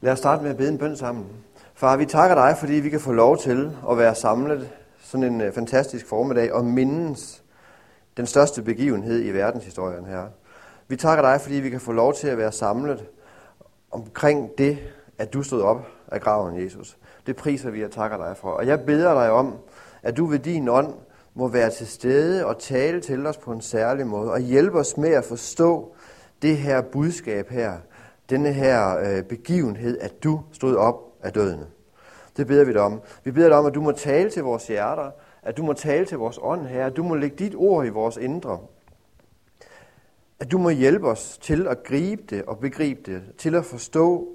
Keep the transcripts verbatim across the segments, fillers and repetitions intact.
Lad os starte med at bede en bøn sammen. Far, vi takker dig, fordi vi kan få lov til at være samlet sådan en fantastisk formiddag og mindes den største begivenhed i verdenshistorien, Herre. Vi takker dig, fordi vi kan få lov til at være samlet omkring det, at du stod op af graven, Jesus. Det priser vi og takker dig for. Og jeg beder dig om, at du ved din ånd må være til stede og tale til os på en særlig måde og hjælpe os med at forstå det her budskab her, denne her øh, begivenhed, at du stod op af døden. Det beder vi dig om. Vi beder dig om, at du må tale til vores hjerter, at du må tale til vores ånd her, at du må lægge dit ord i vores indre. At du må hjælpe os til at gribe det og begribe det, til at forstå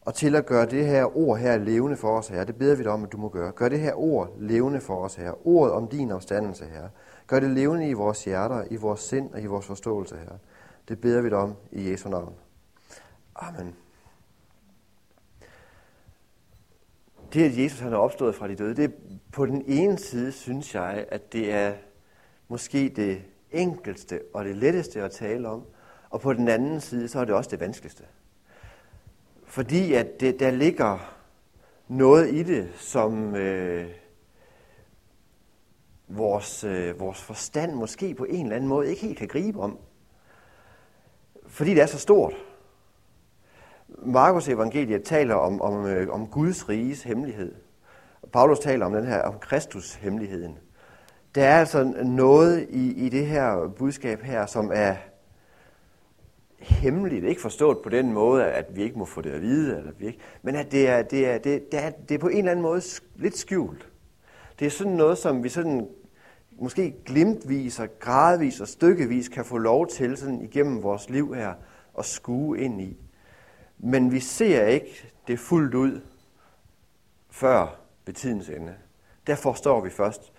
og til at gøre det her ord her levende for os, Herre. Det beder vi dig om, at du må gøre. Gør det her ord levende for os, Herre. Ordet om din opstandelse, Herre. Gør det levende i vores hjerter, i vores sind og i vores forståelse, Herre. Det beder vi dig om i Jesu navn. Amen. Det, at Jesus han er opstået fra de døde, det er på den ene side, synes jeg, at det er måske det enkelste og det letteste at tale om, og på den anden side, så er det også det vanskeligste. Fordi at det, der ligger noget i det, som øh, vores, øh, vores forstand måske på en eller anden måde ikke helt kan gribe om. Fordi det er så stort. Markus evangeliet taler om, om, øh, om Guds riges hemmelighed. Paulus taler om den her, om Kristus hemmeligheden. Der er altså noget i, i det her budskab her, som er hemmeligt, ikke forstået på den måde, at vi ikke må få det at vide, eller vi ikke, men at det er, det, er, det, er, det er på en eller anden måde lidt skjult. Det er sådan noget, som vi sådan måske glimtvis og gradvis og stykkevis kan få lov til sådan igennem vores liv her at skue ind i. Men vi ser ikke det fuldt ud før ved tidens ende. Der forstår vi først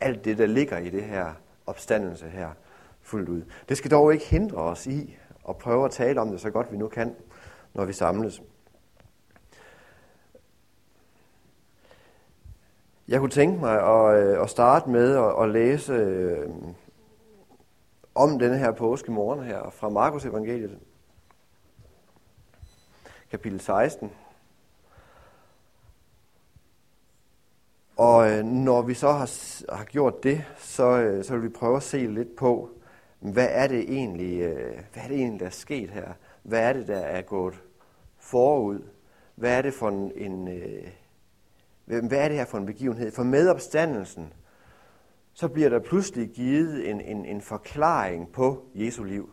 alt det, der ligger i det her opstandelse her. Fuldt ud. Det skal dog ikke hindre os i at prøve at tale om det så godt vi nu kan, når vi samles. Jeg kunne tænke mig at, at starte med at, at læse om denne her påskemorgen her fra Markus evangeliet, kapitel seksten. Og når vi så har, har gjort det, så, så vil vi prøve at se lidt på, Hvad er det egentlig, hvad er det egentlig, der er sket her? Hvad er det, der er gået forud? Hvad er det for en, en hvad er det her for en begivenhed? For med opstandelsen, så bliver der pludselig givet en, en, en forklaring på Jesu liv.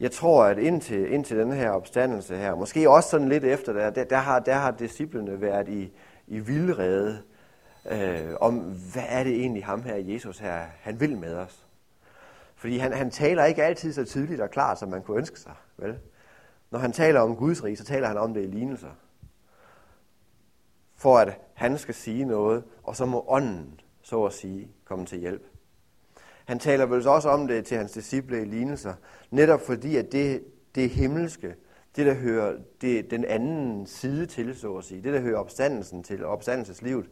Jeg tror, at indtil, indtil den her opstandelse her, måske også sådan lidt efter, der, der, der, har, der har disciplene været i, i vildrede øh, om, hvad er det egentlig ham her, Jesus her, han vil med os? Fordi han, han taler ikke altid så tydeligt og klart, som man kunne ønske sig, vel? Når han taler om Guds rige, så taler han om det i lignelser. For at han skal sige noget, og så må ånden, så at sige, komme til hjælp. Han taler vel også om det til hans disciple i lignelser, netop fordi, at det, det himmelske, det der hører det, den anden side til, så at sige, det der hører opstandelsen til, opstandelseslivet,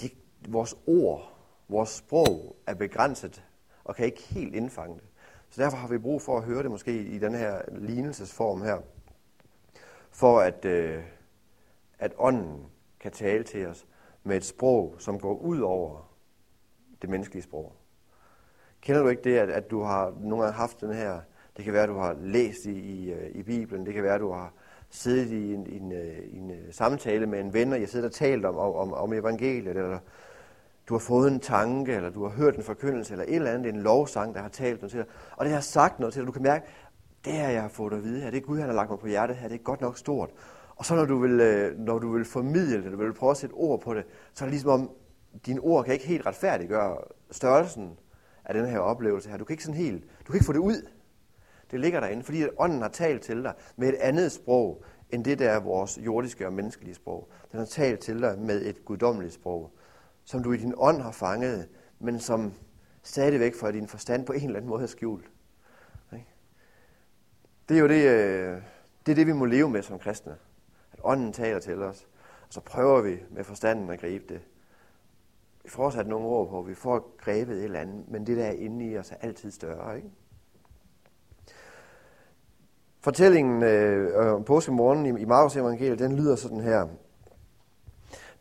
det, vores ord, vores sprog er begrænset, og kan ikke helt indfange det. Så derfor har vi brug for at høre det måske i den her lignelsesform her, for at, øh, at ånden kan tale til os med et sprog, som går ud over det menneskelige sprog. Kender du ikke det, at, at du har nogle gange haft den her, det kan være, at du har læst i, i, i Bibelen, det kan være, at du har siddet i en, i en, i en samtale med en ven, og jeg sidder og talt om, om, om evangeliet, eller du har fået en tanke, eller du har hørt en forkyndelse, eller et eller andet, en lovsang, der har talt noget til dig, og det har sagt noget til dig, du kan mærke, det her, jeg har fået at vide her, det er Gud, han har lagt mig på hjertet her, det er godt nok stort. Og så når du vil, når du vil formidle det, du vil prøve at sætte ord på det, så er det ligesom om, dine ord kan ikke helt retfærdiggøre størrelsen af den her oplevelse her. Du kan ikke sådan helt, du kan ikke få det ud. Det ligger derinde, fordi ånden har talt til dig med et andet sprog, end det der er vores jordiske og menneskelige sprog. Den har talt til dig med et guddommeligt sprog, som du i din ånd har fanget, men som stadigvæk fra din forstand på en eller anden måde er skjult. Det er jo det, det, er det vi må leve med som kristne. At ånden taler til os, og så prøver vi med forstanden at gribe det. Vi får sat nogle ord på, vi får grebet et eller andet, men det der er inde i os er altid større. Ikke? Fortællingen øh, om påskemorgen i, i Markus evangeliet, den lyder sådan her.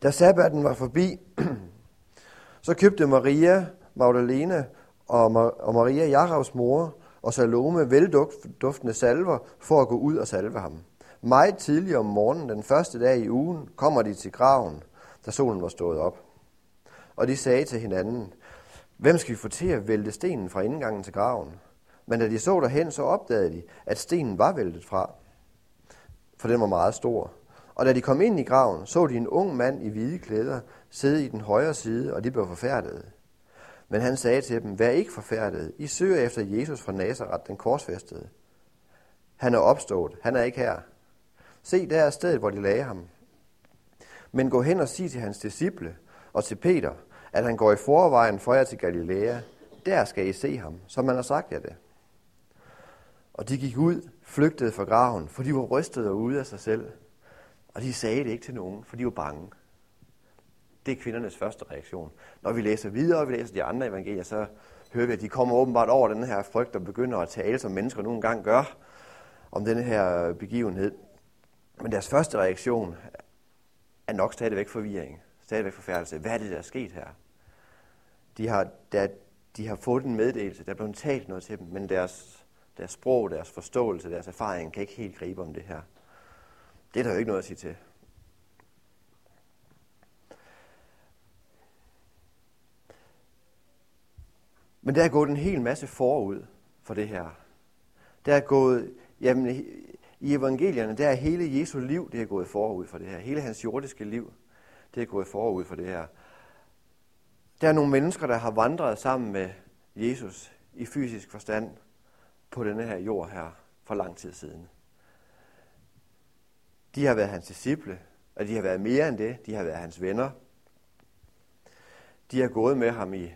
Da sabbaten var forbi, så købte Maria Magdalene og, Mar- og Maria Jakobs mor og Salome velduftende salver for at gå ud og salve ham. Meget tidlig om morgenen, den første dag i ugen, kommer de til graven, da solen var stået op. Og de sagde til hinanden, hvem skal vi få til at vælte stenen fra indgangen til graven? Men da de så derhen, så opdagede de, at stenen var væltet fra, for den var meget stor. Og da de kom ind i graven, så de en ung mand i hvide klæder sidde i den højre side, og de blev forfærdede. Men han sagde til dem, vær ikke forfærdede, I søger efter Jesus fra Nazaret, den korsfæstede. Han er opstået, han er ikke her. Se, der er stedet, hvor de lagde ham. Men gå hen og sig til hans disciple og til Peter, at han går i forvejen for jer til Galilea. Der skal I se ham, som man har sagt jer det. Og de gik ud, flygtede fra graven, for de var rystede og ude af sig selv. Og de sagde det ikke til nogen, for de var bange. Det er kvindernes første reaktion. Når vi læser videre, og vi læser de andre evangelier, så hører vi, at de kommer åbenbart over den her frygt og begynder at tale, som mennesker nogle gange gør, om denne her begivenhed. Men deres første reaktion er nok stadigvæk forvirring, stadigvæk forfærdelse. Hvad er det, der er sket her? De har, der, de har fået en meddelelse, der er blevet talt noget til dem, men deres, deres sprog, deres forståelse, deres erfaring kan ikke helt gribe om det her. Det er der jo ikke noget at sige til. Men der er gået en hel masse forud for det her. Der er gået, jamen, i evangelierne, der er hele Jesu liv, det er gået forud for det her. Hele hans jordiske liv, det er gået forud for det her. Der er nogle mennesker, der har vandret sammen med Jesus i fysisk forstand på denne her jord her for lang tid siden. De har været hans disciple, og de har været mere end det. De har været hans venner. De har gået med ham i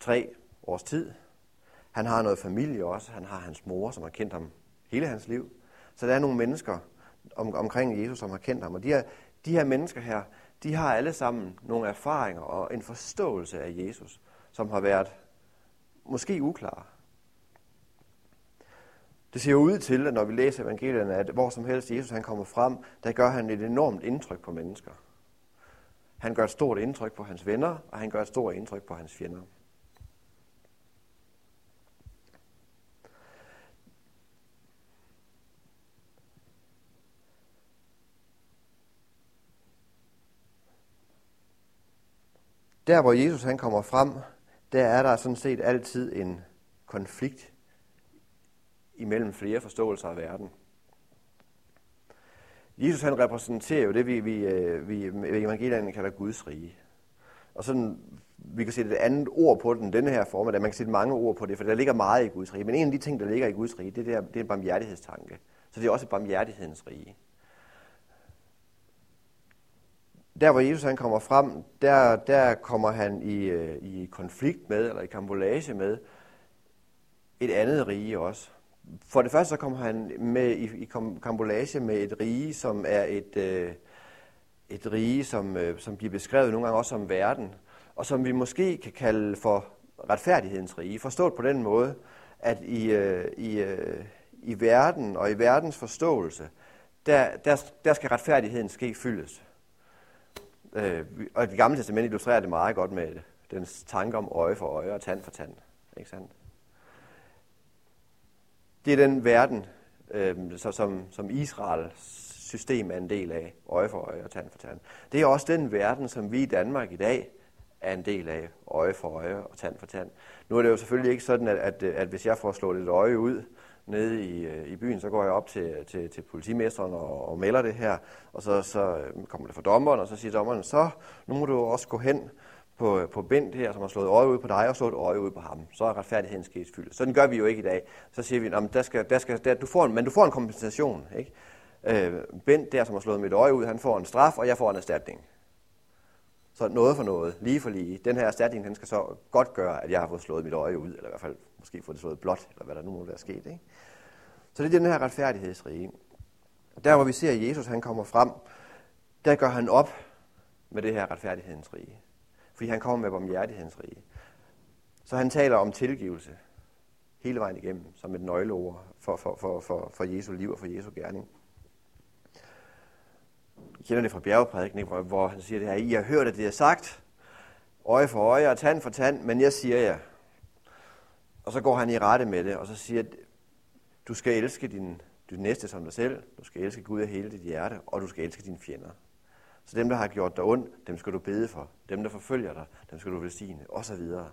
tre års tid. Han har noget familie også. Han har hans mor, som har kendt ham hele hans liv. Så der er nogle mennesker om, omkring Jesus, som har kendt ham. Og de her, de her mennesker her, de har alle sammen nogle erfaringer og en forståelse af Jesus, som har været måske uklar. Det ser ud til, at når vi læser evangelierne, at hvor som helst Jesus han kommer frem, der gør han et enormt indtryk på mennesker. Han gør et stort indtryk på hans venner, og han gør et stort indtryk på hans fjender. Der, hvor Jesus han kommer frem, der er der sådan set altid en konflikt imellem flere forståelser af verden. Jesus han repræsenterer jo det, vi, vi, vi evangelierne kalder Guds rige. Og sådan, vi kan sætte et andet ord på den, denne her form, at man kan sætte mange ord på det, for der ligger meget i Guds rige. Men en af de ting, der ligger i Guds rige, det er, det er en barmhjertighedstanke. Så det er også barmhjertighedens rige. Der, hvor Jesus han kommer frem, der, der kommer han i, i konflikt med, eller i karambolage med, et andet rige også. For det første så kommer han med i, i karambolage med et rige, som er et, øh, et rige, som, øh, som bliver beskrevet nogle gange også som verden, og som vi måske kan kalde for retfærdighedens rige. Forstået på den måde, at i, øh, i, øh, i verden og i verdens forståelse, der, der, der skal retfærdigheden ske fyldes. Øh, og det gamle testament illustrerer det meget godt med dens tanke om øje for øje og tand for tand. Ikke sandt? Det er den verden, øh, så, som, som Israels system er en del af, øje for øje og tand for tand. Det er også den verden, som vi i Danmark i dag er en del af, øje for øje og tand for tand. Nu er det jo selvfølgelig ikke sådan, at, at, at hvis jeg får slået et øje ud nede i, i byen, så går jeg op til, til, til politimesteren og, og melder det her, og så, så kommer det fra dommeren, og så siger dommeren, så nu må du også gå hen på, på Bent her, som har slået øje ud på dig, og slået øje ud på ham. Så er retfærdigheden sket fyldt. Sådan gør vi jo ikke i dag. Så siger vi, der skal, der skal, der, du får en, men du får en kompensation. Ikke? Øh, Bent der, som har slået mit øje ud, han får en straf, og jeg får en erstatning. Så noget for noget, lige for lige. Den her erstatning, den skal så godt gøre, at jeg har fået slået mit øje ud, eller i hvert fald måske fået det slået blåt, eller hvad der nu må være sket. Ikke? Så det er den her retfærdighedsrige. Der, hvor vi ser, at Jesus han kommer frem, der gør han op med det her retfærdighedens rige. Fordi han kommer med barmhjertighedens rige. Så han taler om tilgivelse. hele vejen igennem som et nøgleord for, for, for, for, for Jesu liv og for Jesu gerning. Jeg kender det fra bjergprædiken, hvor han siger det her: I har hørt, at det er sagt, øje for øje og tand for tand, men jeg siger jer. Og så går han i rette med det, og så siger, at du skal elske din, din næste som dig selv, du skal elske Gud af hele dit hjerte, og du skal elske dine fjender. Så dem, der har gjort dig ondt, dem skal du bede for. Dem, der forfølger dig, dem skal du velsigne, og så videre.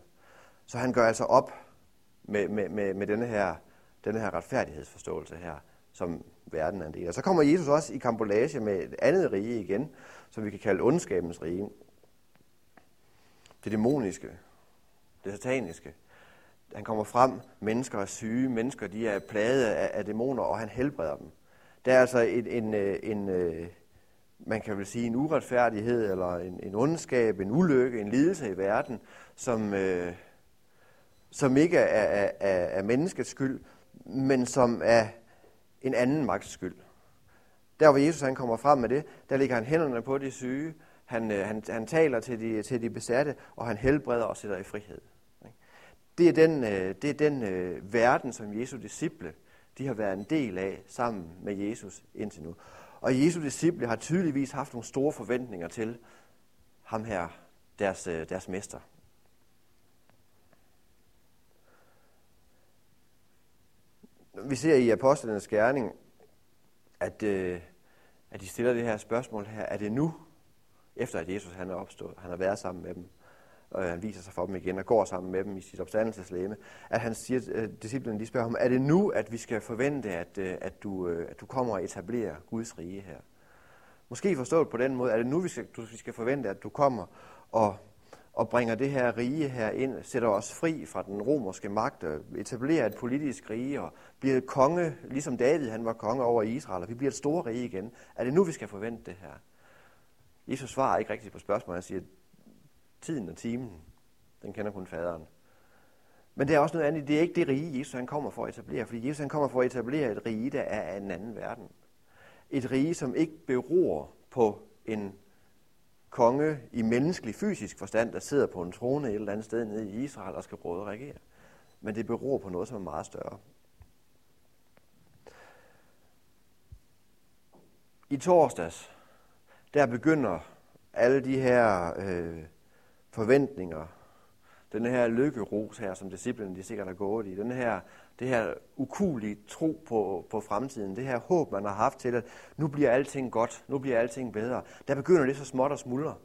Så han gør altså op med, med, med, med denne, her, denne her retfærdighedsforståelse her, som verden er en del af. Så kommer Jesus også i kampolage med et andet rige igen, som vi kan kalde ondskabens rige. Det dæmoniske, det sataniske. Han kommer frem, mennesker er syge, mennesker de er plaget af, af dæmoner, og han helbreder dem. Der er altså et, en, en, en, man kan vel sige en uretfærdighed, eller en, en ondskab, en ulykke, en lidelse i verden, som, øh, som ikke er, er, er, er menneskets skyld, men som er en anden magts skyld. Der hvor Jesus han kommer frem med det, der ligger han hænderne på de syge, han, han, han taler til de, til de besatte, og han helbreder og sætter i frihed. Det er den, det er den øh, verden, som Jesu disciple de har været en del af sammen med Jesus indtil nu. Og Jesu disciple har tydeligvis haft nogle store forventninger til ham her, deres, deres mester. Vi ser i Apostlenes Gerning, at, øh, at de stiller det her spørgsmål her: er det nu, efter at Jesus han er opstået, han har været sammen med dem, og han viser sig for dem igen og går sammen med dem i sit opstandelseslegeme, at han siger, at disciplene de spørger ham: er det nu, at vi skal forvente, at, at, du, at du kommer og etablerer Guds rige her? Måske forstået på den måde: er det nu, vi skal, du, vi skal forvente, at du kommer og, og bringer det her rige her ind, sætter os fri fra den romerske magt, etablerer et politisk rige og bliver et konge, ligesom David han var konge over Israel, og vi bliver et stort rige igen. Er det nu, vi skal forvente det her? Jesus svarer ikke rigtigt på spørgsmålet. Han siger: tiden og timen, den kender kun faderen. Men det er også noget andet. Det er ikke det rige, Jesus han kommer for at etablere. Fordi Jesus han kommer for at etablere et rige, der er af en anden verden. Et rige, som ikke beror på en konge i menneskelig, fysisk forstand, der sidder på en trone et eller andet sted nede i Israel og skal råde og regere. Men det beror på noget, som er meget større. I torsdags, der begynder alle de her... Øh, forventninger, den her lykkeros her, som disciplene de sikkert har gået i, den her, det her ukulige tro på, på fremtiden, det her håb, man har haft til, at nu bliver alting godt, nu bliver alting bedre, der begynder det så småt at smuldre.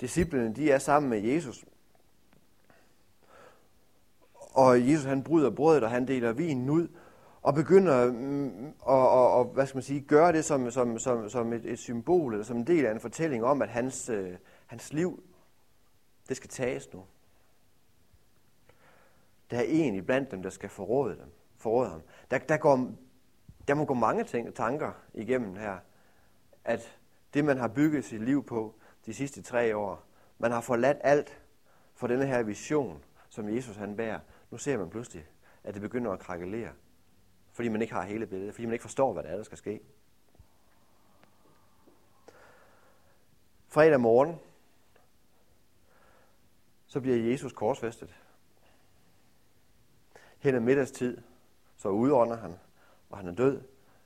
Disciplene, de er sammen med Jesus, og Jesus han bryder brødet, og han deler vinen ud, og begynder mm, og, og, og, hvad skal man sige, gøre det som, som, som, som et, et symbol, eller som en del af en fortælling om, at hans... Øh, Hans liv, det skal tages nu. Der er egentlig blandt dem, der skal forråde, dem, forråde ham. Der, der, går, der må gå mange ting, tanker igennem her, at det, man har bygget sit liv på de sidste tre år, man har forladt alt for denne her vision, som Jesus han bærer. Nu ser man pludselig, at det begynder at krakelere, fordi man ikke har hele billedet, fordi man ikke forstår, hvad der er, der skal ske. Fredag morgen, så bliver Jesus korsfæstet. Hen ad middagstid, så udånder han, og han er død.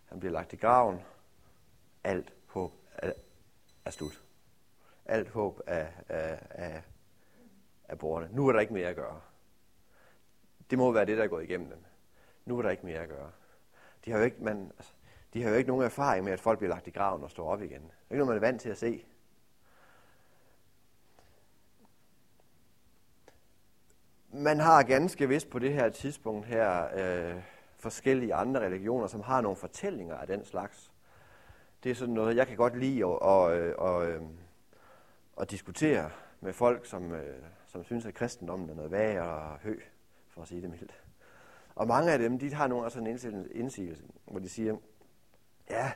Han bliver lagt i graven. Alt håb er, er slut. Alt håb er, er, er, er borte. Nu er der ikke mere at gøre. Det må være det, der er gået igennem dem. Nu er der ikke mere at gøre. De har jo ikke, man, altså, de har jo ikke nogen erfaring med, at folk bliver lagt i graven og står op igen. Det er ikke noget, man er vant til at se. Man har ganske vist på det her tidspunkt her øh, forskellige andre religioner, som har nogle fortællinger af den slags. Det er sådan noget, jeg kan godt lide at, at, at, at, at diskutere med folk, som, som synes, at kristendommen er noget værd og hø, for at sige det mildt. Og mange af dem, de har nogle sådan en indsigelse, hvor de siger: ja,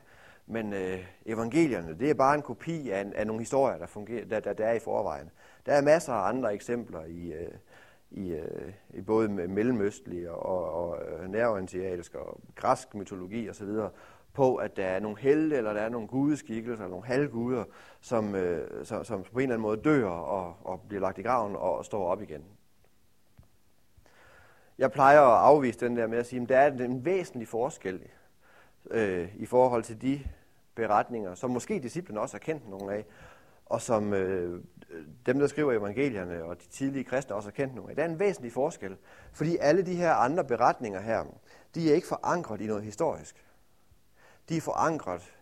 men øh, evangelierne, det er bare en kopi af, af nogle historier, der, fungerer, der, der, der er i forvejen. Der er masser af andre eksempler i... Øh, I, øh, i både mellemøstlige og, og, og nærorientalsk og græsk mytologi osv., på at der er nogle helte, eller der er nogle gudeskikkelser, nogle halvguder, som, øh, som, som på en eller anden måde dør og, og bliver lagt i graven og, og står op igen. Jeg plejer at afvise den der med at sige, at der er en væsentlig forskel øh, i forhold til de beretninger, som måske disciplen også har kendt nogle af, og som øh, dem, der skriver evangelierne og de tidlige kristne også har kendt nogle af. Der er en væsentlig forskel, fordi alle de her andre beretninger her, de er ikke forankret i noget historisk. De er forankret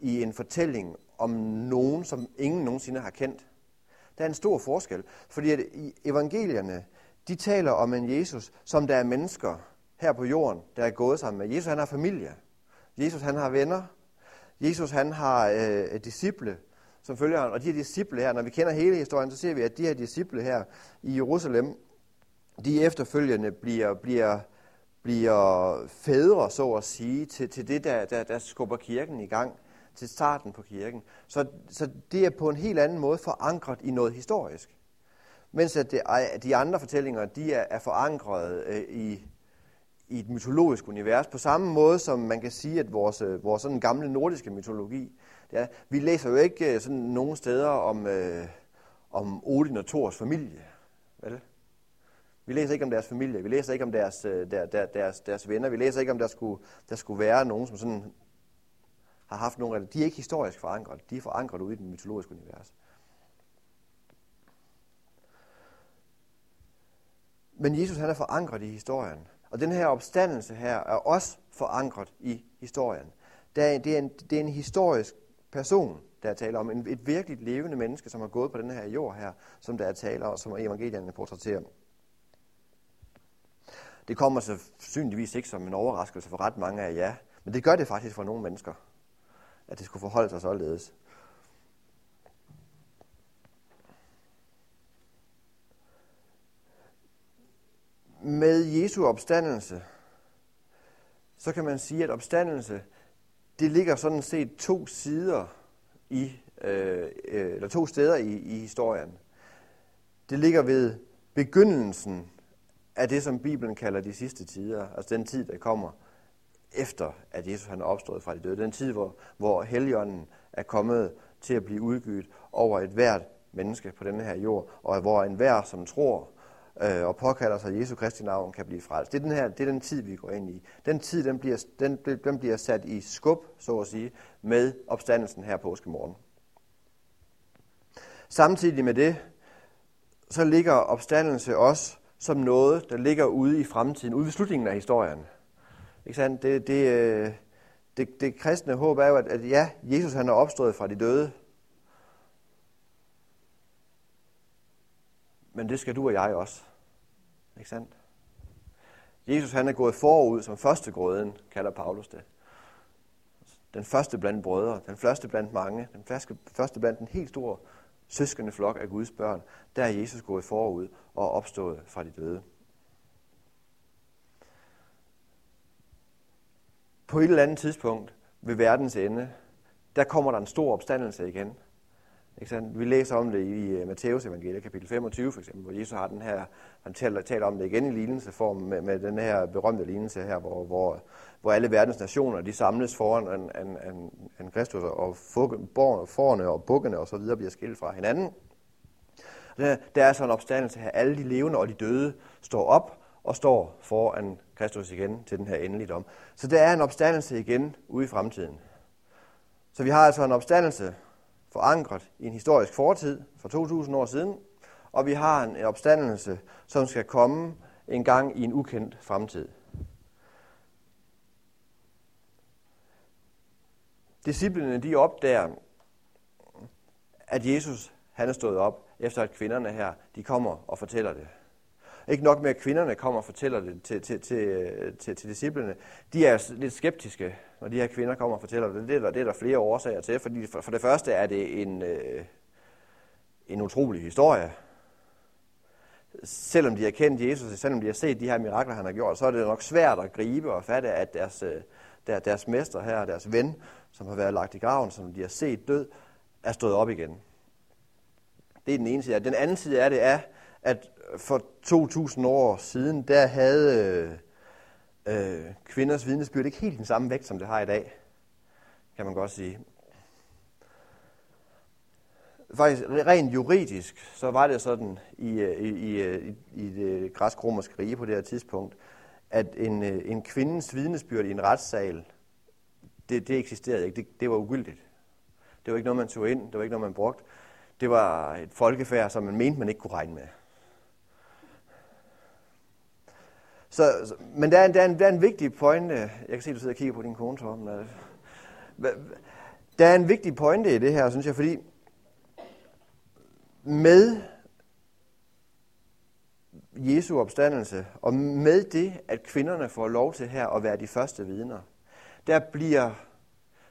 i en fortælling om nogen, som ingen nogensinde har kendt. Der er en stor forskel, fordi at i evangelierne, de taler om en Jesus, som der er mennesker her på jorden, der er gået sammen med. Jesus han har familie, Jesus han har venner, Jesus han har øh, disciple, som følger ham. Og de her disciple her, når vi kender hele historien, så ser vi, at de her disciple her i Jerusalem, de efterfølgende bliver, bliver, bliver fædre, så at sige, til, til det, der, der, der skubber kirken i gang, til starten på kirken. Så, så det er på en helt anden måde forankret i noget historisk. Mens at det, de andre fortællinger, de er, er forankret øh, i, i et mytologisk univers, på samme måde som man kan sige, at vores, vores sådan gamle nordiske mytologi, det er, vi læser jo ikke sådan nogle steder om, øh, om Odin og Thors familie, vel? Vi læser ikke om deres familie, vi læser ikke om deres, der, der, deres, deres venner, vi læser ikke om, der skulle, der skulle være nogen, som sådan har haft nogle. De er ikke historisk forankret, de er forankret ude i det mytologiske univers. Men Jesus han er forankret i historien. Og den her opstandelse her er også forankret i historien. Der er, det, er en, det er en historisk person, der er tale om. En, et virkelig levende menneske, som har gået på den her jord her, som der er tale om, og som evangelierne portrætterer. Det kommer så synligvis ikke som en overraskelse for ret mange af jer, men det gør det faktisk for nogle mennesker, at det skulle forholde sig således. Med Jesu opstandelse, så kan man sige, at opstandelse, det ligger sådan set to sider i, øh, eller to steder i, i historien. Det ligger ved begyndelsen af det, som Bibelen kalder de sidste tider, altså den tid, der kommer efter, at Jesus han er opstået fra de døde. Den tid, hvor, hvor Helligånden er kommet til at blive udgivet over et hvert menneske på denne her jord, og hvor enhver, som tror og påkalder sig Jesu Kristi navn, kan blive frelst. Det er den her, det er den tid, vi går ind i. Den tid, den bliver, den, den bliver sat i skub, så at sige, med opstandelsen her påskemorgen. Samtidig med det, så ligger opstandelse også som noget, der ligger ude i fremtiden, ude ved slutningen af historien. Ikke sandt? Det, det, det, det kristne håb er jo, at, at ja, Jesus han er opstået fra de døde, men det skal du og jeg også. Ikke sandt? Jesus han er gået forud som førstegrøden, kalder Paulus det. Den første blandt brødre, den første blandt mange, den første blandt en helt stor søskende flok af Guds børn. Der er Jesus gået forud og opstået fra de døde. På et eller andet tidspunkt ved verdens ende, der kommer der en stor opstandelse igen. Vi læser om det i Matteus evangeliet, kapitel femogtyve for eksempel, hvor Jesus har den her, han taler, taler om det igen i lignelseform med, med den her berømte lignelse her, hvor, hvor, hvor alle verdens nationer, de samles foran en, en, en, en Kristus, og forerne og bukkene og så videre bliver skilt fra hinanden. Der, der er så en opstandelse her, alle de levende og de døde står op og står foran Kristus igen til den her endelige dom. Så der er en opstandelse igen ude i fremtiden. Så vi har altså en opstandelse forankret i en historisk fortid for to tusind år siden, og vi har en opstandelse, som skal komme en gang i en ukendt fremtid. Disciplene, de opdager, at Jesus han er stået op, efter at kvinderne her, de kommer og fortæller det. Ikke nok med, at kvinderne kommer og fortæller det til, til, til, til, til disciplene. De er lidt skeptiske, når de her kvinder kommer og fortæller det. Det er der, det er der flere årsager til, fordi for, for det første er det en, øh, en utrolig historie. Selvom de har kendt Jesus, selvom de har set de her mirakler, han har gjort, så er det nok svært at gribe og fatte, at deres, der, deres mester her, deres ven, som har været lagt i graven, som de har set død, er stået op igen. Det er den ene side. Den anden side er det er, at for to tusind år siden, der havde øh, kvinders vidnesbyrd ikke helt den samme vægt, som det har i dag, kan man godt sige. faktisk rent juridisk, så var det sådan i, i, i, i det græsk-romerske rige på det her tidspunkt, at en, en kvindens vidnesbyrd i en retssal, det, det eksisterede ikke. Det, det var ugyldigt. Det var ikke noget, man tog ind. Det var ikke noget, man brugte. Det var et folkefærd, som man mente, man ikke kunne regne med. Så, men der er, en, der, er en, der er en vigtig pointe. Jeg kan se, at du sidder og kigger på din kone, Torben. Der er en vigtig pointe i det her, synes jeg, fordi med Jesu opstandelse, og med det, at kvinderne får lov til her at være de første vidner, der bliver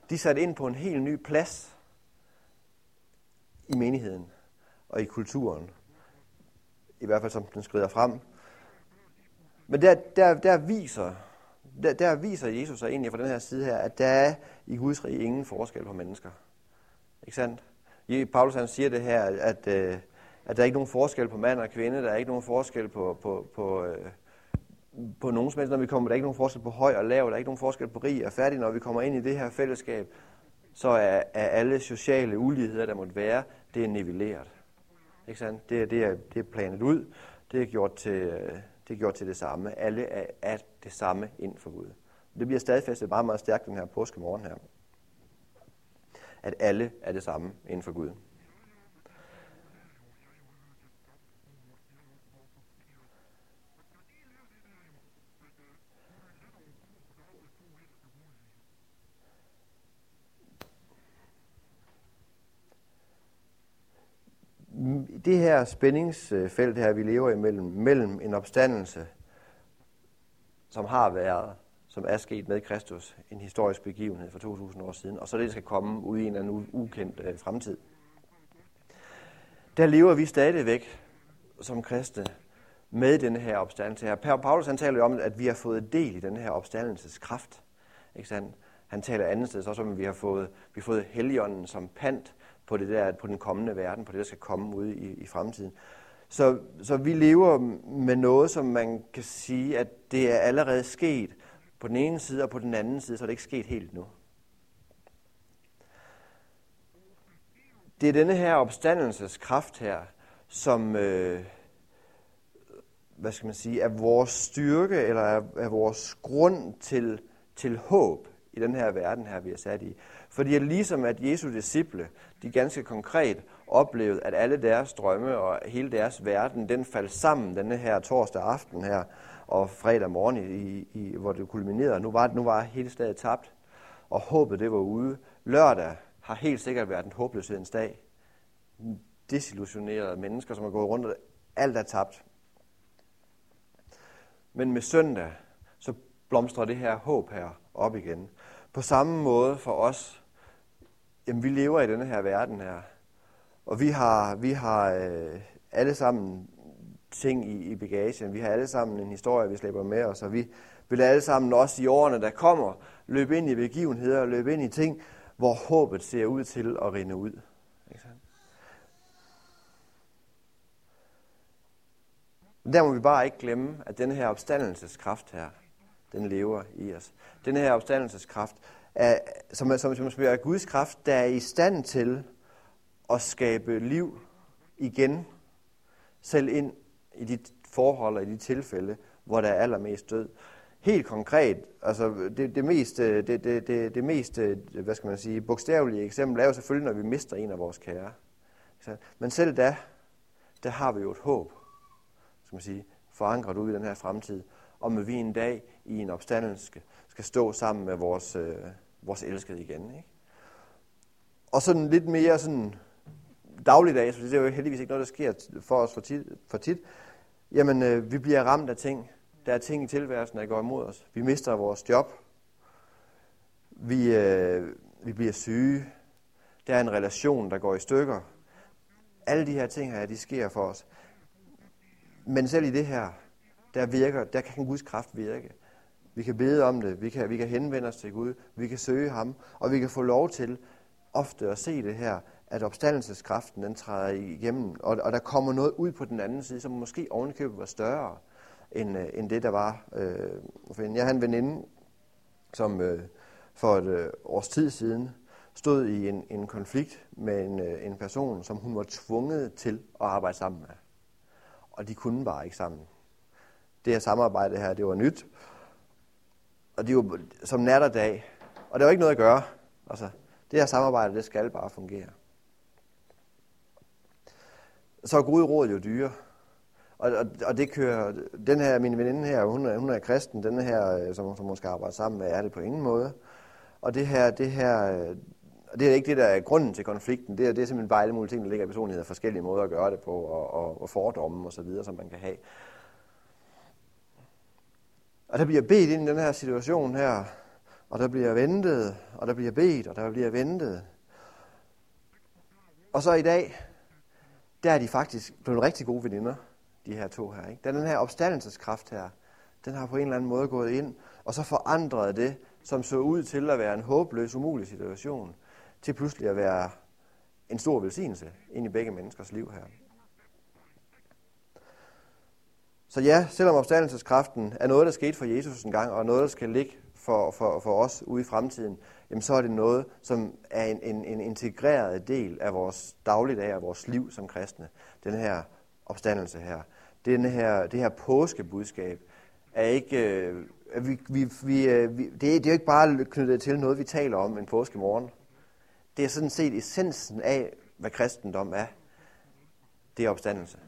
de sat ind på en helt ny plads i menigheden og i kulturen. I hvert fald som den skrider frem. Men der, der, der, viser, der, der viser Jesus sig egentlig fra den her side her, at der er i Guds rige ingen forskel på mennesker. Ikke sandt? Paulus han siger det her, at, at der er ikke nogen forskel på mand og kvinde, der er ikke nogen forskel på, på, på, på nogen som helst, når vi kommer, der er ikke nogen forskel på høj og lav, der er ikke nogen forskel på rig og fattig. Når vi kommer ind i det her fællesskab, så er, er alle sociale uligheder, der måtte være, det er nivelleret. Ikke sandt? Det, det, er, det er planet ud, det er gjort til... Det er gjort til det samme. Alle er, er det samme inden for Gud. Det bliver stadfæstet meget, meget stærkt den her påskemorgen her. At alle er det samme inden for Gud. Det her spændingsfelt her, vi lever imellem, mellem en opstandelse, som har været, som er sket med Kristus, en historisk begivenhed for to tusind år siden, og så det, der skal komme ud i en eller anden ukendt øh, fremtid. Der lever vi stadigvæk som kristne med denne her opstandelse her. Paulus han taler jo om, at vi har fået del i denne her opstandelseskraft. Ikke sandt? Han taler andet sted også om, at vi har fået, vi har fået Helligånden som pant, på det der, på den kommende verden, på det, der skal komme ud i, i fremtiden. Så, så vi lever med noget, som man kan sige, at det er allerede sket på den ene side, og på den anden side, så er det ikke sket helt nu. Det er denne her opstandelseskraft her, som, øh, hvad skal man sige, er vores styrke, eller er, er vores grund til, til håb i den her verden her, vi er sat i. Fordi ligesom at Jesu disciple, de ganske konkret oplevede, at alle deres drømme og hele deres verden, den faldt sammen denne her torsdag aften her og fredag morgen, i, i, hvor det kulminerede. Nu var, nu var hele stedet tabt, og håbet det var ude. Lørdag har helt sikkert været en håbløshedens dag. Desillusionerede mennesker, som har gået rundt, og alt er tabt. Men med søndag, så blomstrer det her håb her op igen. På samme måde for os, jamen, vi lever i denne her verden her, og vi har, vi har øh, alle sammen ting i, i bagagen, vi har alle sammen en historie, vi slæber med os, og vi vil alle sammen også i årene, der kommer, løbe ind i begivenheder og løbe ind i ting, hvor håbet ser ud til at rinde ud. Ikke sandt? Der må vi bare ikke glemme, at denne her opstandelseskraft her, den lever i os. Den her opstandelseskraft, er, som, er, som, som er Guds kraft, der er i stand til at skabe liv igen, selv ind i de forhold og i de tilfælde, hvor der er allermest død. Helt konkret, altså det, det, mest, det, det, det, det mest, hvad skal man sige, bogstavelige eksempel er jo selvfølgelig, når vi mister en af vores kære. Men selv da, der har vi jo et håb, skal man sige, forankret ud i den her fremtid, om at vi en dag i en opstandelse skal stå sammen med vores, øh, vores elskede igen. Ikke? Og sådan lidt mere sådan dagligdags, for det er jo heldigvis ikke noget, der sker for os for tit. For tit. Jamen, øh, vi bliver ramt af ting. Der er ting i tilværelsen, der går imod os. Vi mister vores job. Vi, øh, vi bliver syge. Der er en relation, der går i stykker. Alle de her ting her, de sker for os. Men selv i det her, der virker, der kan Guds kraft virke. Vi kan bede om det, vi kan, vi kan henvende os til Gud, vi kan søge ham, og vi kan få lov til ofte at se det her, at opstandelseskraften den træder igennem, og, og der kommer noget ud på den anden side, som måske ovenkøbet var større, end, øh, end det, der var. Øh, jeg har en veninde, som øh, for et øh, års tid siden stod i en, en konflikt med en, en person, som hun var tvunget til at arbejde sammen med. Og de kunne bare ikke sammen. Det her samarbejde her, det var nyt. Og det var som nat og dag. Og der var ikke noget at gøre. Altså, det her samarbejde, det skal bare fungere. Så er gode råd jo dyre. Og, og, og det kører, den her, min veninde her, hun er, hun er kristen, den her, som, som hun skal arbejde sammen med, er det på ingen måde. Og det her, det her, det er ikke det, der er grunden til konflikten. Det er, det er simpelthen bare alle mulige ting, der ligger i personligheder, forskellige måder at gøre det på, og, og, og fordomme og så videre, som man kan have. Og der bliver bedt ind i den her situation her, og der bliver ventet, og der bliver bedt, og der bliver ventet. Og så i dag, der er de faktisk blevet rigtig gode veninder, de her to her. Ikke? Den her opstandelseskraft her, den har på en eller anden måde gået ind, og så forandret det, som så ud til at være en håbløs, umulig situation, til pludselig at være en stor velsignelse ind i begge menneskers liv her. Så ja, selvom opstandelseskraften er noget, der skete for Jesus engang, og noget, der skal ligge for, for, for os ude i fremtiden, jamen så er det noget, som er en, en, en integreret del af vores dagligdag, af vores liv som kristne. Den her opstandelse her. Den her, det her påskebudskab er ikke... Vi, vi, vi, vi, det, er, det er jo ikke bare knyttet til noget, vi taler om en påskemorgen. Det er sådan set essensen af, hvad kristendom er. Det er opstandelse.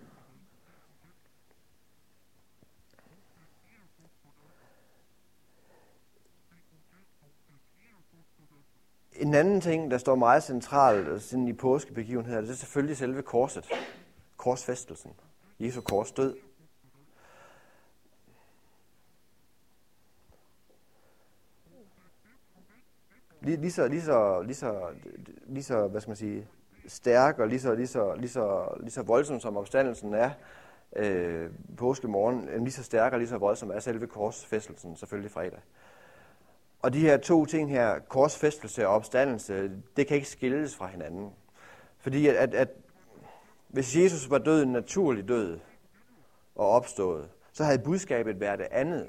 En anden ting, der står meget centralt i påskebegivenheder, det er selvfølgelig selve korset. Korsfæstelsen. Jesu kors død. Lige så, lige så, lige så, lige så, hvad skal man sige, stærk og lige så, lige så, lige så, lige så voldsom som opstandelsen er øh, påskemorgen, lige så stærk og lige så voldsom er selve korsfæstelsen, selvfølgelig fredag. Og de her to ting her, korsfæstelse og opstandelse, det kan ikke skilles fra hinanden. Fordi at, at, at hvis Jesus var død en naturlig død og opstået, så havde budskabet været det andet,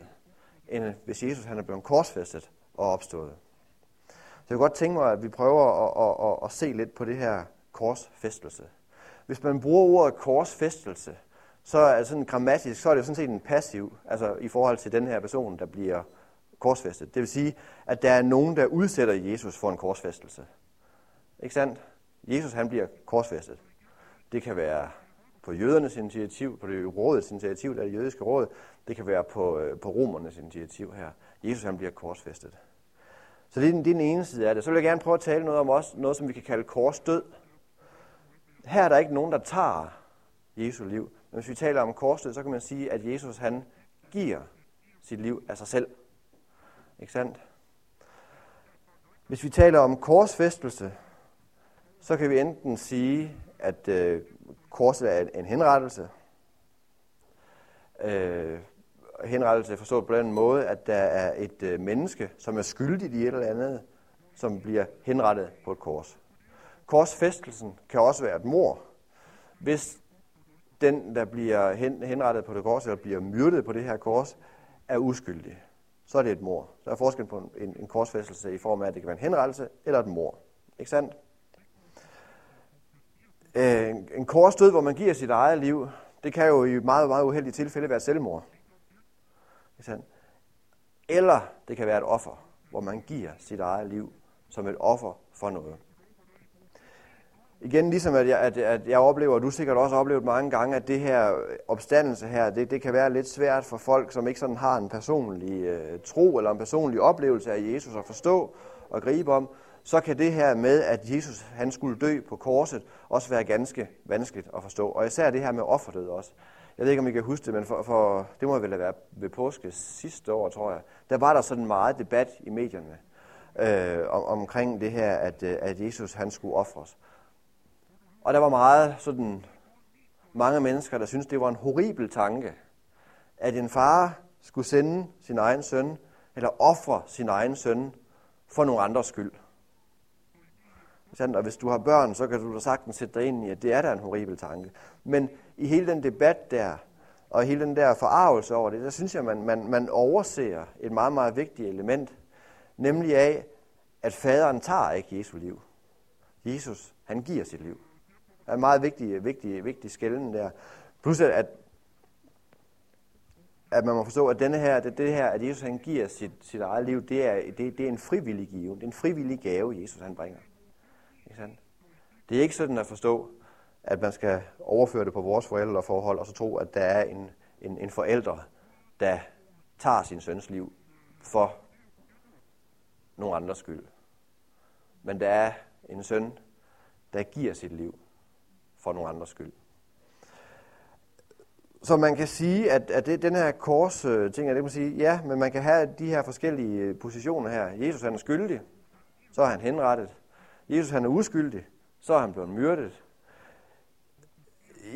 end hvis Jesus han er blevet korsfæstet og opstået. Så jeg kan godt tænke mig, at vi prøver at, at, at, at se lidt på det her korsfæstelse. Hvis man bruger ordet korsfæstelse, så er det sådan grammatisk, så er det jo sådan set en passiv, altså i forhold til den her person, der bliver korsfæstet. Det vil sige, at der er nogen, der udsætter Jesus for en korsfæstelse. Ikke sandt? Jesus, han bliver korsfæstet. Det kan være på jødernes initiativ, på det rådets initiativ, der er det jødiske råd. Det kan være på, på romernes initiativ her. Jesus, han bliver korsfæstet. Så det er, den, det er den ene side af det. Så vil jeg gerne prøve at tale noget om også, noget, som vi kan kalde korsdød. Her er der ikke nogen, der tager Jesu liv. Men hvis vi taler om korsdød, så kan man sige, at Jesus han giver sit liv af sig selv. Ikke sandt? Hvis vi taler om korsfæstelse, så kan vi enten sige, at øh, korset er en henrettelse. Øh, henrettelse forstået på den måde, at der er et øh, menneske, som er skyldig i et eller andet, som bliver henrettet på et kors. Korsfæstelsen kan også være et mord. Hvis den, der bliver hen, henrettet på det kors, eller bliver myrdet på det her kors, er uskyldig, så er det et mord. Så er forskel på en, en, en korsfæstelse i form af, at det kan være en henrettelse eller et mord. Ikke sandt? Øh, en korsdød, hvor man giver sit eget liv, det kan jo i meget, meget uheldige tilfælde være selvmord. Eller det kan være et offer, hvor man giver sit eget liv som et offer for noget. Igen, ligesom at jeg, at, at jeg oplever, og du sikkert også har oplevet mange gange, at det her opstandelse her, det, det kan være lidt svært for folk, som ikke sådan har en personlig øh, tro eller en personlig oplevelse af Jesus at forstå og gribe om, så kan det her med, at Jesus han skulle dø på korset, også være ganske vanskeligt at forstå. Og især det her med offerdød også. Jeg ved ikke, om I kan huske det, men for, for, det må vel være ved påske sidste år, tror jeg. Der var der sådan meget debat i medierne øh, om, omkring det her, at, at Jesus han skulle ofres. Og der var meget sådan mange mennesker, der syntes, det var en horribel tanke, at en far skulle sende sin egen søn, eller ofre sin egen søn for nogle andres skyld. Og hvis du har børn, så kan du da sagtens sætte dig ind i, at det er da en horribel tanke. Men i hele den debat der, og hele den der forarvelse over det, der synes jeg, man, man, man overser et meget, meget vigtigt element, nemlig af, at faderen tager ikke Jesu liv. Jesus, han giver sit liv. Det er en meget vigtig, vigtig, vigtig skelnen der. Plus at, at man må forstå, at denne her, det, det her, at Jesus han giver sit, sit eget liv, det er, det, det er en frivillig gave. Det er en frivillig gave, Jesus han bringer. Det er ikke sådan at forstå, at man skal overføre det på vores forældreforhold, og så tro, at der er en, en, en forælder, der tager sin søns liv for nogen andres skyld. Men der er en søn, der giver sit liv for nogen andres skyld. Så man kan sige, at, at det, den her kors-ting, at det må sige, ja, men man kan have de her forskellige positioner her. Jesus han er skyldig, så er han henrettet. Jesus han er uskyldig, så er han blevet myrdet.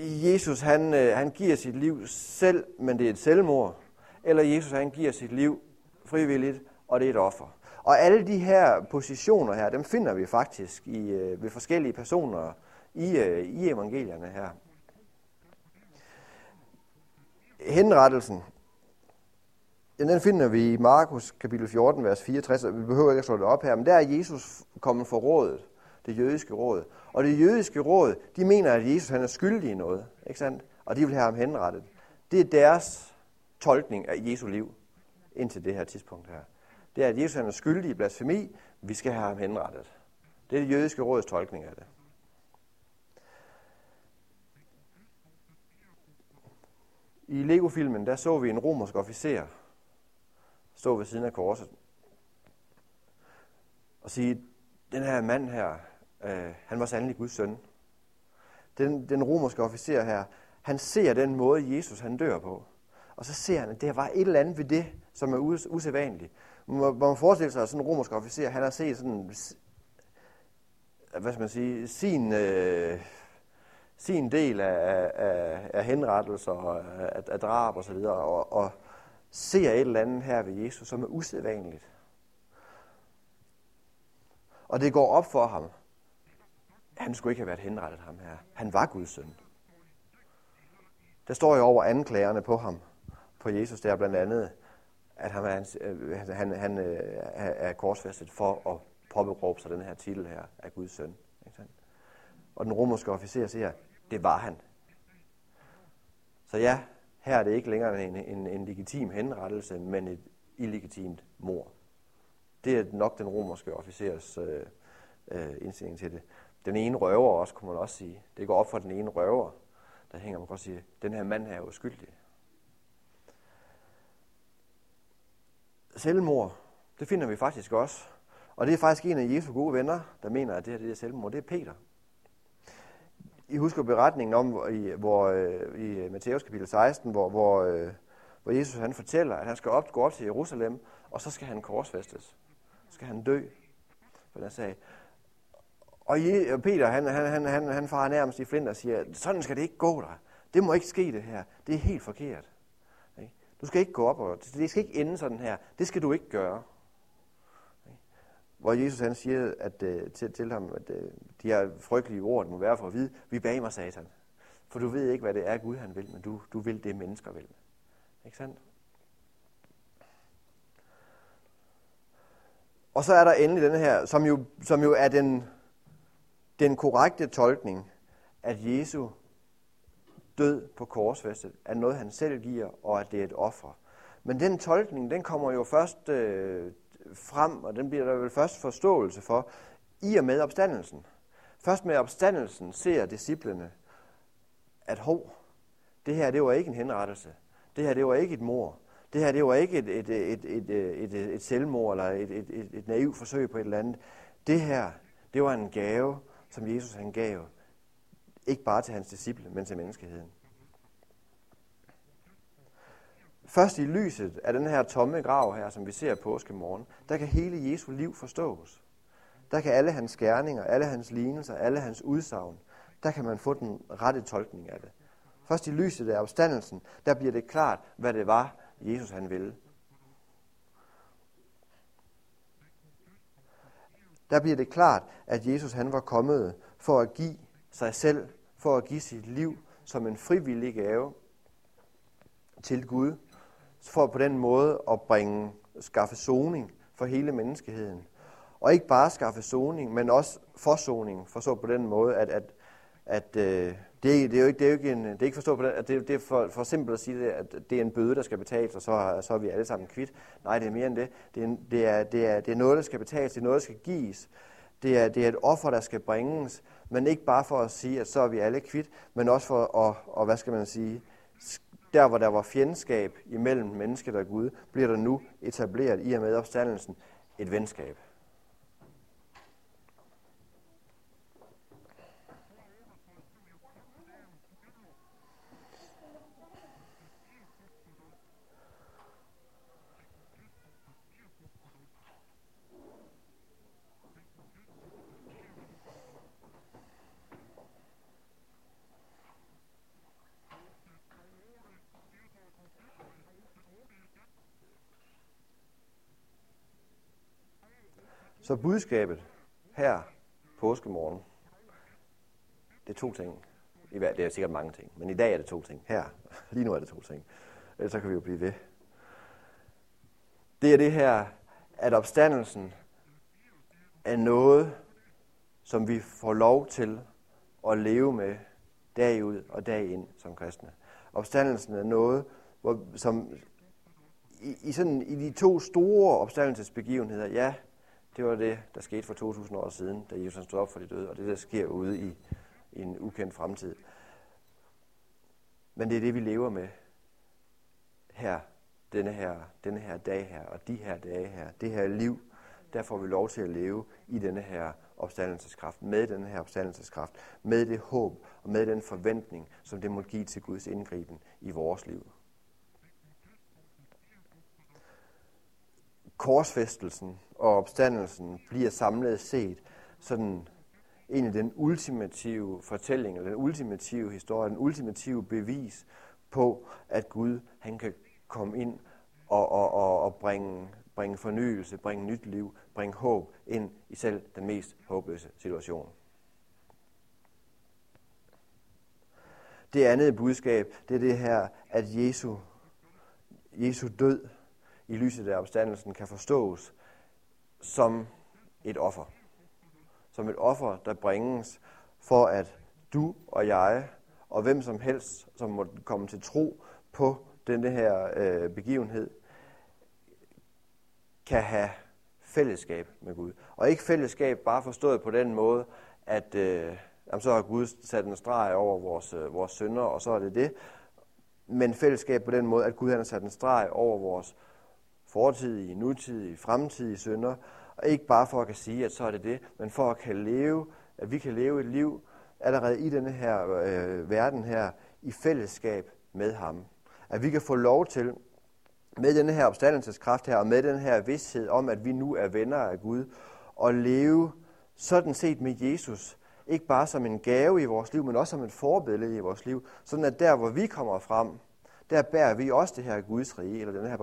Jesus han, han giver sit liv selv, men det er et selvmord. Eller Jesus han giver sit liv frivilligt, og det er et offer. Og alle de her positioner her, dem finder vi faktisk i, ved forskellige personer i, i evangelierne her. Henrettelsen, den finder vi i Markus kapitel fjorten, vers fireogtres. Vi behøver ikke at slå det op her, men der er Jesus kommet for rådet, det jødiske råd. Og det jødiske råd, de mener, at Jesus han er skyldig i noget, ikke sandt? Og de vil have ham henrettet. Det er deres tolkning af Jesu liv indtil det her tidspunkt her. Det er, at Jesus han er skyldig i blasfemi, vi skal have ham henrettet. Det er det jødiske råds tolkning af det. I Lego-filmen, der så vi en romersk officer stå ved siden af korset og sige, den her mand her, øh, han var sandelig Guds søn. Den, den romerske officer her, han ser den måde, Jesus han dør på. Og så ser han, at der var et eller andet ved det, som er usædvanligt. Man må forestille sig, at sådan en romersk officer, han har set sådan, hvad skal man sige, sin, øh, sin del af, af, af henrettelser, og, af, af drab og så videre, og, og ser et eller andet her ved Jesus, som er usædvanligt. Og det går op for ham. Han skulle ikke have været henrettet, ham her. Han var Guds søn. Der står jo over anklagerne på ham, på Jesus der blandt andet, at han er, han, han er korsfæstet for at påberåbe sig den her titel her af Guds søn. Og den romerske officer siger, det var han. Så ja, her er det ikke længere en, en, en legitim henrettelse, men et illegitimt mord. Det er nok den romerske officers øh, øh, indstilling til det. Den ene røver også, kunne man også sige. Det går op for den ene røver, der hænger man godt og siger, den her mand her er uskyldig. Selvmord, det finder vi faktisk også. Og det er faktisk en af Jesu gode venner, der mener, at det her det er selvmord. Det er Peter. I husker beretningen om, hvor, i, hvor, i Matteus kapitel seksten, hvor, hvor, hvor Jesus han fortæller, at han skal op, gå op til Jerusalem, og så skal han korsfæstes. Skal han dø, for den sag. Og Peter, han, han, han, han farer nærmest i flint og siger, sådan skal det ikke gå der. Det må ikke ske det her. Det er helt forkert. Du skal ikke gå op, og det skal ikke ende sådan her. Det skal du ikke gøre. Hvor Jesus han siger at, til, til ham, at de her frygtelige ord, det må være for at vide, vi bag mig, Satan. For du ved ikke, hvad det er, Gud han vil, men du, du vil det, mennesker vil. Ikke sandt? Og så er der endelig denne her, som jo, som jo er den, den korrekte tolkning, at Jesu død på korsfæstet er noget, han selv giver, og at det er et offer. Men den tolkning, den kommer jo først øh, frem, og den bliver der vel først forståelse for, i og med opstandelsen. Først med opstandelsen ser disciplene, at hov, det her det var ikke en henrettelse, det her det var ikke et mord. Det her, det var ikke et, et, et, et, et, et, et selvmord eller et, et, et, et naivt forsøg på et eller andet. Det her, det var en gave, som Jesus han gav. Ikke bare til hans disciple, men til menneskeheden. Først i lyset af den her tomme grav her, som vi ser påskemorgen, der kan hele Jesu liv forstås. Der kan alle hans gerninger, alle hans lignelser, alle hans udsagn, der kan man få den rette tolkning af det. Først i lyset af opstandelsen, der bliver det klart, hvad det var, Jesus han ville. Der bliver det klart, at Jesus han var kommet for at give sig selv, for at give sit liv som en frivillig gave til Gud, for på den måde at bringe, skaffe soning for hele menneskeheden. Og ikke bare skaffe soning, men også forsoning, forstå på den måde, at, at, at øh, det, det er jo ikke, det er jo ikke en, det er ikke forstå på den, at det, det er for, for simpelt at sige det, at det er en bøde, der skal betales, og så, så er vi alle sammen kvit. Nej, det er mere end det. Det er, det er, det er, det er noget, der skal betales, det er noget, der skal gives. Det er, det er et offer, der skal bringes, men ikke bare for at sige, at så er vi alle kvit, men også for at, og hvad skal man sige, der hvor der var fjendskab imellem mennesket og Gud, bliver der nu etableret i og med opstandelsen et venskab. Så budskabet her påskemorgen, det er to ting. Det er sikkert mange ting, men i dag er det to ting. Her, lige nu er det to ting. Ellers så kan vi jo blive ved. Det er det her, at opstandelsen er noget, som vi får lov til at leve med dag ud og dag ind som kristne. Opstandelsen er noget, hvor, som i, i, sådan, i de to store opstandelsesbegivenheder, ja, det var det, der skete for to tusind år siden, da Jesus stod op for de døde, og det, der sker ude i, i en ukendt fremtid. Men det er det, vi lever med her, denne her, denne her dag her, og de her dage her, det her liv, der får vi lov til at leve i denne her opstandelseskraft, med denne her opstandelseskraft, med det håb og med den forventning, som det må give til Guds indgriben i vores liv. Korsfæstelsen og opstandelsen bliver samlet set sådan en af den ultimative fortælling, den ultimative historie, den ultimative bevis på, at Gud han kan komme ind og, og, og, og bringe, bringe fornyelse, bringe nyt liv, bringe håb ind i selv den mest håbløse situation. Det andet budskab, det er det her, at Jesu, Jesu død i lyset af opstandelsen kan forstås som et offer. Som et offer, der bringes for, at du og jeg, og hvem som helst, som måtte komme til tro på denne her øh, begivenhed, kan have fællesskab med Gud. Og ikke fællesskab bare forstået på den måde, at øh, jamen, så har Gud sat en streg over vores, øh, vores synder, og så er det det. Men fællesskab på den måde, at Gud han har sat en streg over vores fortidige, nutidige, fremtidige synder, og ikke bare for at kan sige, at så er det det, men for at kan leve, at vi kan leve et liv allerede i denne her øh, verden her, i fællesskab med ham. At vi kan få lov til, med denne her opstandelseskraft her, og med den her vidsthed om, at vi nu er venner af Gud, at leve sådan set med Jesus, ikke bare som en gave i vores liv, men også som et forbillede i vores liv, sådan at der, hvor vi kommer frem, der bærer vi også det her Guds rige, eller den her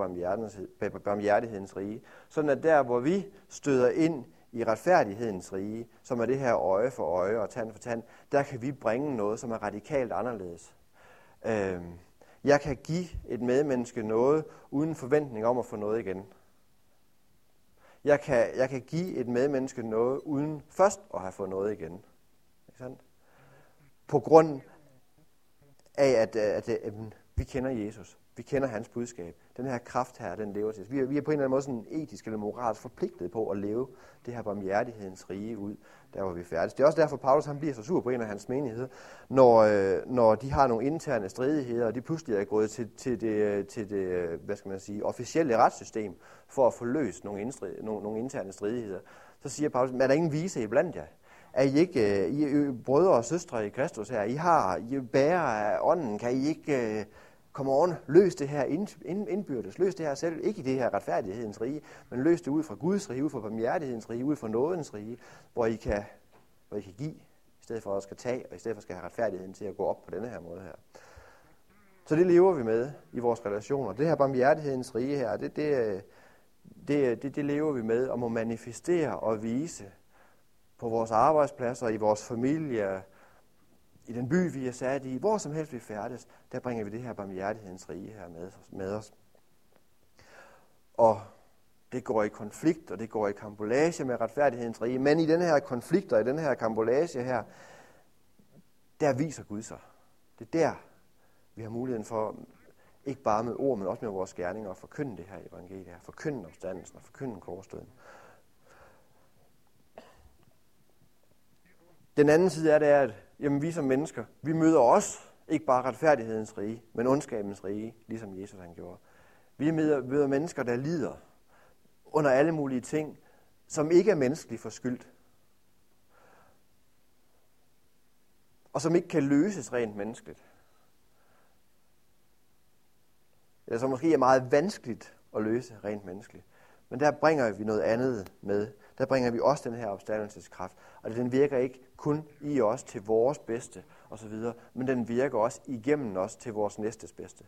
barmhjertighedens rige, sådan at der, hvor vi støder ind i retfærdighedens rige, som er det her øje for øje og tand for tand, der kan vi bringe noget, som er radikalt anderledes. Jeg kan give et medmenneske noget, uden forventning om at få noget igen. Jeg kan, jeg kan give et medmenneske noget, uden først at have fået noget igen. Ikke sandt? På grund af, at, at, at vi kender Jesus. Vi kender hans budskab. Den her kraft her, den lever til os. Vi er, vi er på en eller anden måde sådan etisk eller moralsk forpligtet på at leve det her barmhjertighedens rige ud, der hvor vi er færdige. Det er også derfor, Paulus han bliver så sur på en af hans menigheder, når, når de har nogle interne stridigheder, og de pludselig er gået til, til, det, til det, hvad skal man sige, officielle retssystem for at få løst nogle, indstrid, nogle, nogle interne stridigheder. Så siger Paulus, er der ingen vise iblandt jer? Er I ikke I er brødre og søstre i Kristus her? I har, I bærer af ånden. Kan I ikke... Kom on, løs det her indbyrdes, løs det her selv, ikke i det her retfærdighedens rige, men løs det ud fra Guds rige, ud fra barmhjertighedens rige, ud fra nådens rige, hvor I kan, hvor I kan give, i stedet for at skal tage, og i stedet for at skal have retfærdigheden til at gå op på denne her måde her. Så det lever vi med i vores relationer. Det her barmhjertighedens rige her, det, det, det, det, det lever vi med og må manifestere og vise på vores arbejdspladser, i vores familie, i den by, vi er sat i, hvor som helst vi færdes, der bringer vi det her barmhjertighedens rige her med os. Og Det går i konflikt, og det går i karambolage med retfærdighedens rige. Men i den her konflikt og i den her karambolage her, der viser Gud sig. Det er der, vi har muligheden for, ikke bare med ord, men også med vores gerninger, at forkynde det her evangeliet her. Forkynde opstandelsen og forkynde korsdøden. Den anden side er det, at jamen, vi som mennesker, vi møder også ikke bare retfærdighedens rige, men ondskabens rige, ligesom Jesus han gjorde. Vi møder mennesker, der lider under alle mulige ting, som ikke er menneskeligt forskyldt. Og som ikke kan løses rent menneskeligt. Eller som måske er meget vanskeligt at løse rent menneskeligt. Men der bringer vi noget andet med. Der bringer vi også den her opstandelseskraft. Og den virker ikke kun i os til vores bedste osv., men den virker også igennem os til vores næstes bedste.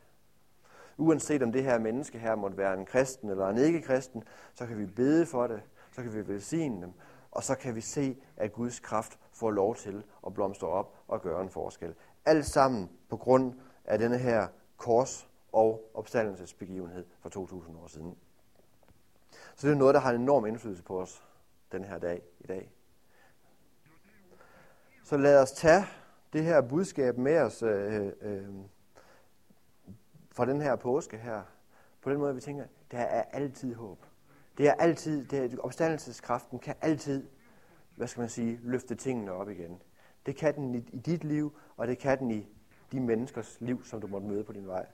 Uanset om det her menneske her måtte være en kristen eller en ikke-kristen, så kan vi bede for det, så kan vi velsigne dem, og så kan vi se, at Guds kraft får lov til at blomstre op og gøre en forskel. Alt sammen på grund af denne her kors- og opstandelsesbegivenhed for to tusind år siden. Så det er noget, der har en enorm indflydelse på os den her dag i dag. Så lad os tage det her budskab med os øh, øh, fra den her påske her. På den måde, vi tænker, der er altid håb. Det er altid, det er, opstandelseskraften kan altid, hvad skal man sige, løfte tingene op igen. Det kan den i, i dit liv, og det kan den i de menneskers liv, som du måtte møde på din vej.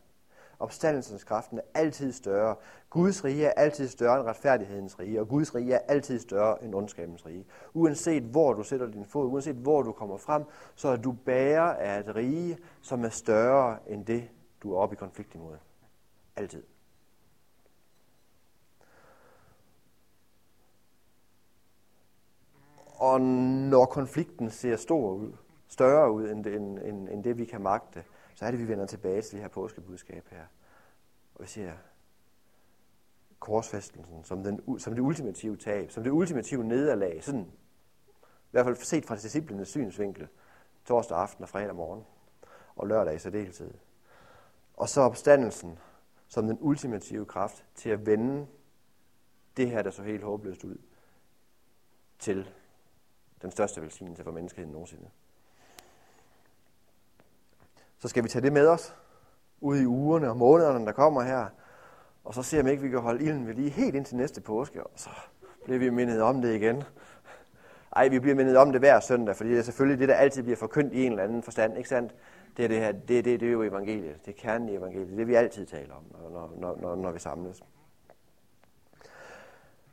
Opstandelseskraften er altid større. Guds rige er altid større end retfærdighedens rige, og Guds rige er altid større end ondskabens rige. Uanset hvor du sætter din fod, uanset hvor du kommer frem, så er du bærer af et rige, som er større end det, du er oppe i konflikt imod. Altid. Og når konflikten ser stor ud, større ud end, end, end, end det, vi kan magte, så er det, vi vender tilbage til det her påskebudskab her. Og vi ser korsfæstelsen som, den, som det ultimative tab, som det ultimative nederlag, sådan, i hvert fald set fra disciplinens synsvinkel, torsdag aften og fredag morgen, og lørdag i særdeleshed. Og så opstandelsen som den ultimative kraft til at vende det her, der så helt håbløst ud, til den største velsignelse for menneskeheden nogensinde. Så skal vi tage det med os ude i ugerne og månederne, der kommer her, og så ser vi ikke, vi kan holde ilden ved lige helt indtil næste påske, og så bliver vi mindet om det igen. Ej, vi bliver mindet om det hver søndag, fordi det er selvfølgelig det, der altid bliver forkyndt i en eller anden forstand, ikke sandt? Det er, det her, det, det, det er jo evangeliet, det er kernen i evangeliet, det er det, vi altid taler om, når, når, når, når vi samles.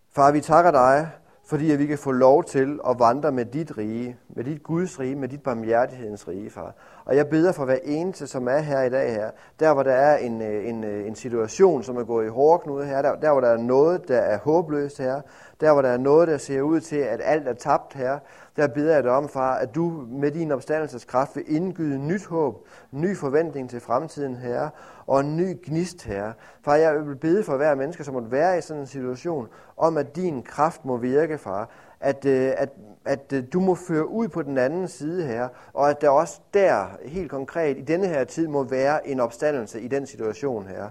Far, vi takker dig, fordi at vi kan få lov til at vandre med dit rige, med dit Guds rige, med dit barmhjertighedens rige, far. Og jeg beder for hver eneste, som er her i dag her, der hvor der er en, en, en situation, som er gået i hårdknude her, der, der hvor der er noget, der er håbløst her, der hvor der er noget, der ser ud til, at alt er tabt her, der beder jeg dig om, far, at du med din opstandelseskraft vil indgyde nyt håb, ny forventning til fremtiden, herre, og en ny gnist, herre. Far, jeg vil bede for hver menneske, som måtte være i sådan en situation, om at din kraft må virke, far, at, at, at du må føre ud på den anden side, herre, og at der også der, helt konkret, i denne her tid, må være en opstandelse i den situation, herre.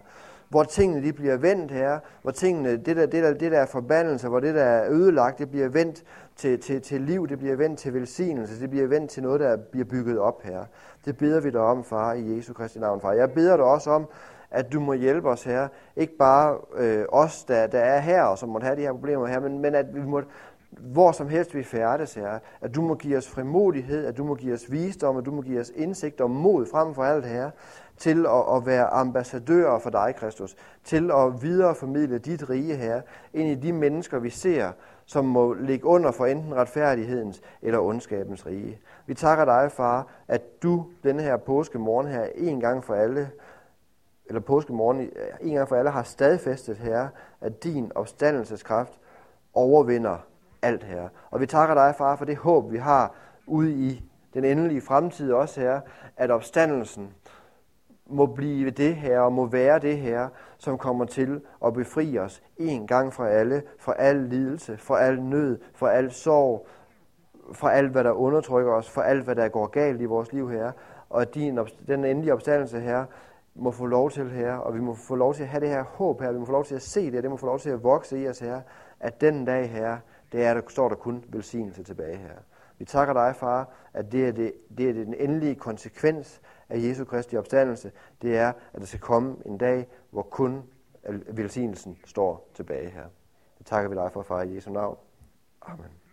Hvor tingene de bliver vendt, herre, hvor tingene, det der, det der, det der er forbandelse, hvor det der er ødelagt, det bliver vendt til, til, til liv, det bliver vendt til velsignelse, det bliver vendt til noget, der bliver bygget op, herre. Det beder vi dig om, far, i Jesu Kristi navn, far. Jeg beder dig også om, at du må hjælpe os, herre, ikke bare øh, os, der, der er her, og som måtte have de her problemer her, men, men at vi måtte, hvor som helst vi færdes, herre, at du må give os frimodighed, at du må give os visdom, at du må give os indsigt og mod frem for alt, herre, til at, at være ambassadører for dig, Kristus, til at videreformidle dit rige, herre, ind i de mennesker, vi ser, som må ligge under for enten retfærdighedens eller ondskabens rige. Vi takker dig, far, at du denne her påskemorgen her en gang for alle, eller påskemorgen en gang for alle, har stadfæstet, herre, at din opstandelseskraft overvinder alt, herre. Og vi takker dig, far, for det håb, vi har ude i den endelige fremtid også, herre, at opstandelsen må blive det her, og må være det her, som kommer til at befri os en gang for alle, for al lidelse, for al nød, for al sorg, for alt, hvad der undertrykker os, for alt, hvad der går galt i vores liv her, og din, den endelige opstandelse her må få lov til, Herre, og vi må få lov til at have det her håb, Herre, vi må få lov til at se det, og det må få lov til at vokse i os, Herre, at den dag, Herre, det er, der står der kun velsignelse tilbage, Herre. Vi takker dig, Far, at det er, det, det er den endelige konsekvens af Jesu Kristi opstandelse, det er, at der skal komme en dag, hvor kun velsignelsen står tilbage, Herre. Det takker vi dig for, Far, i Jesu navn. Amen.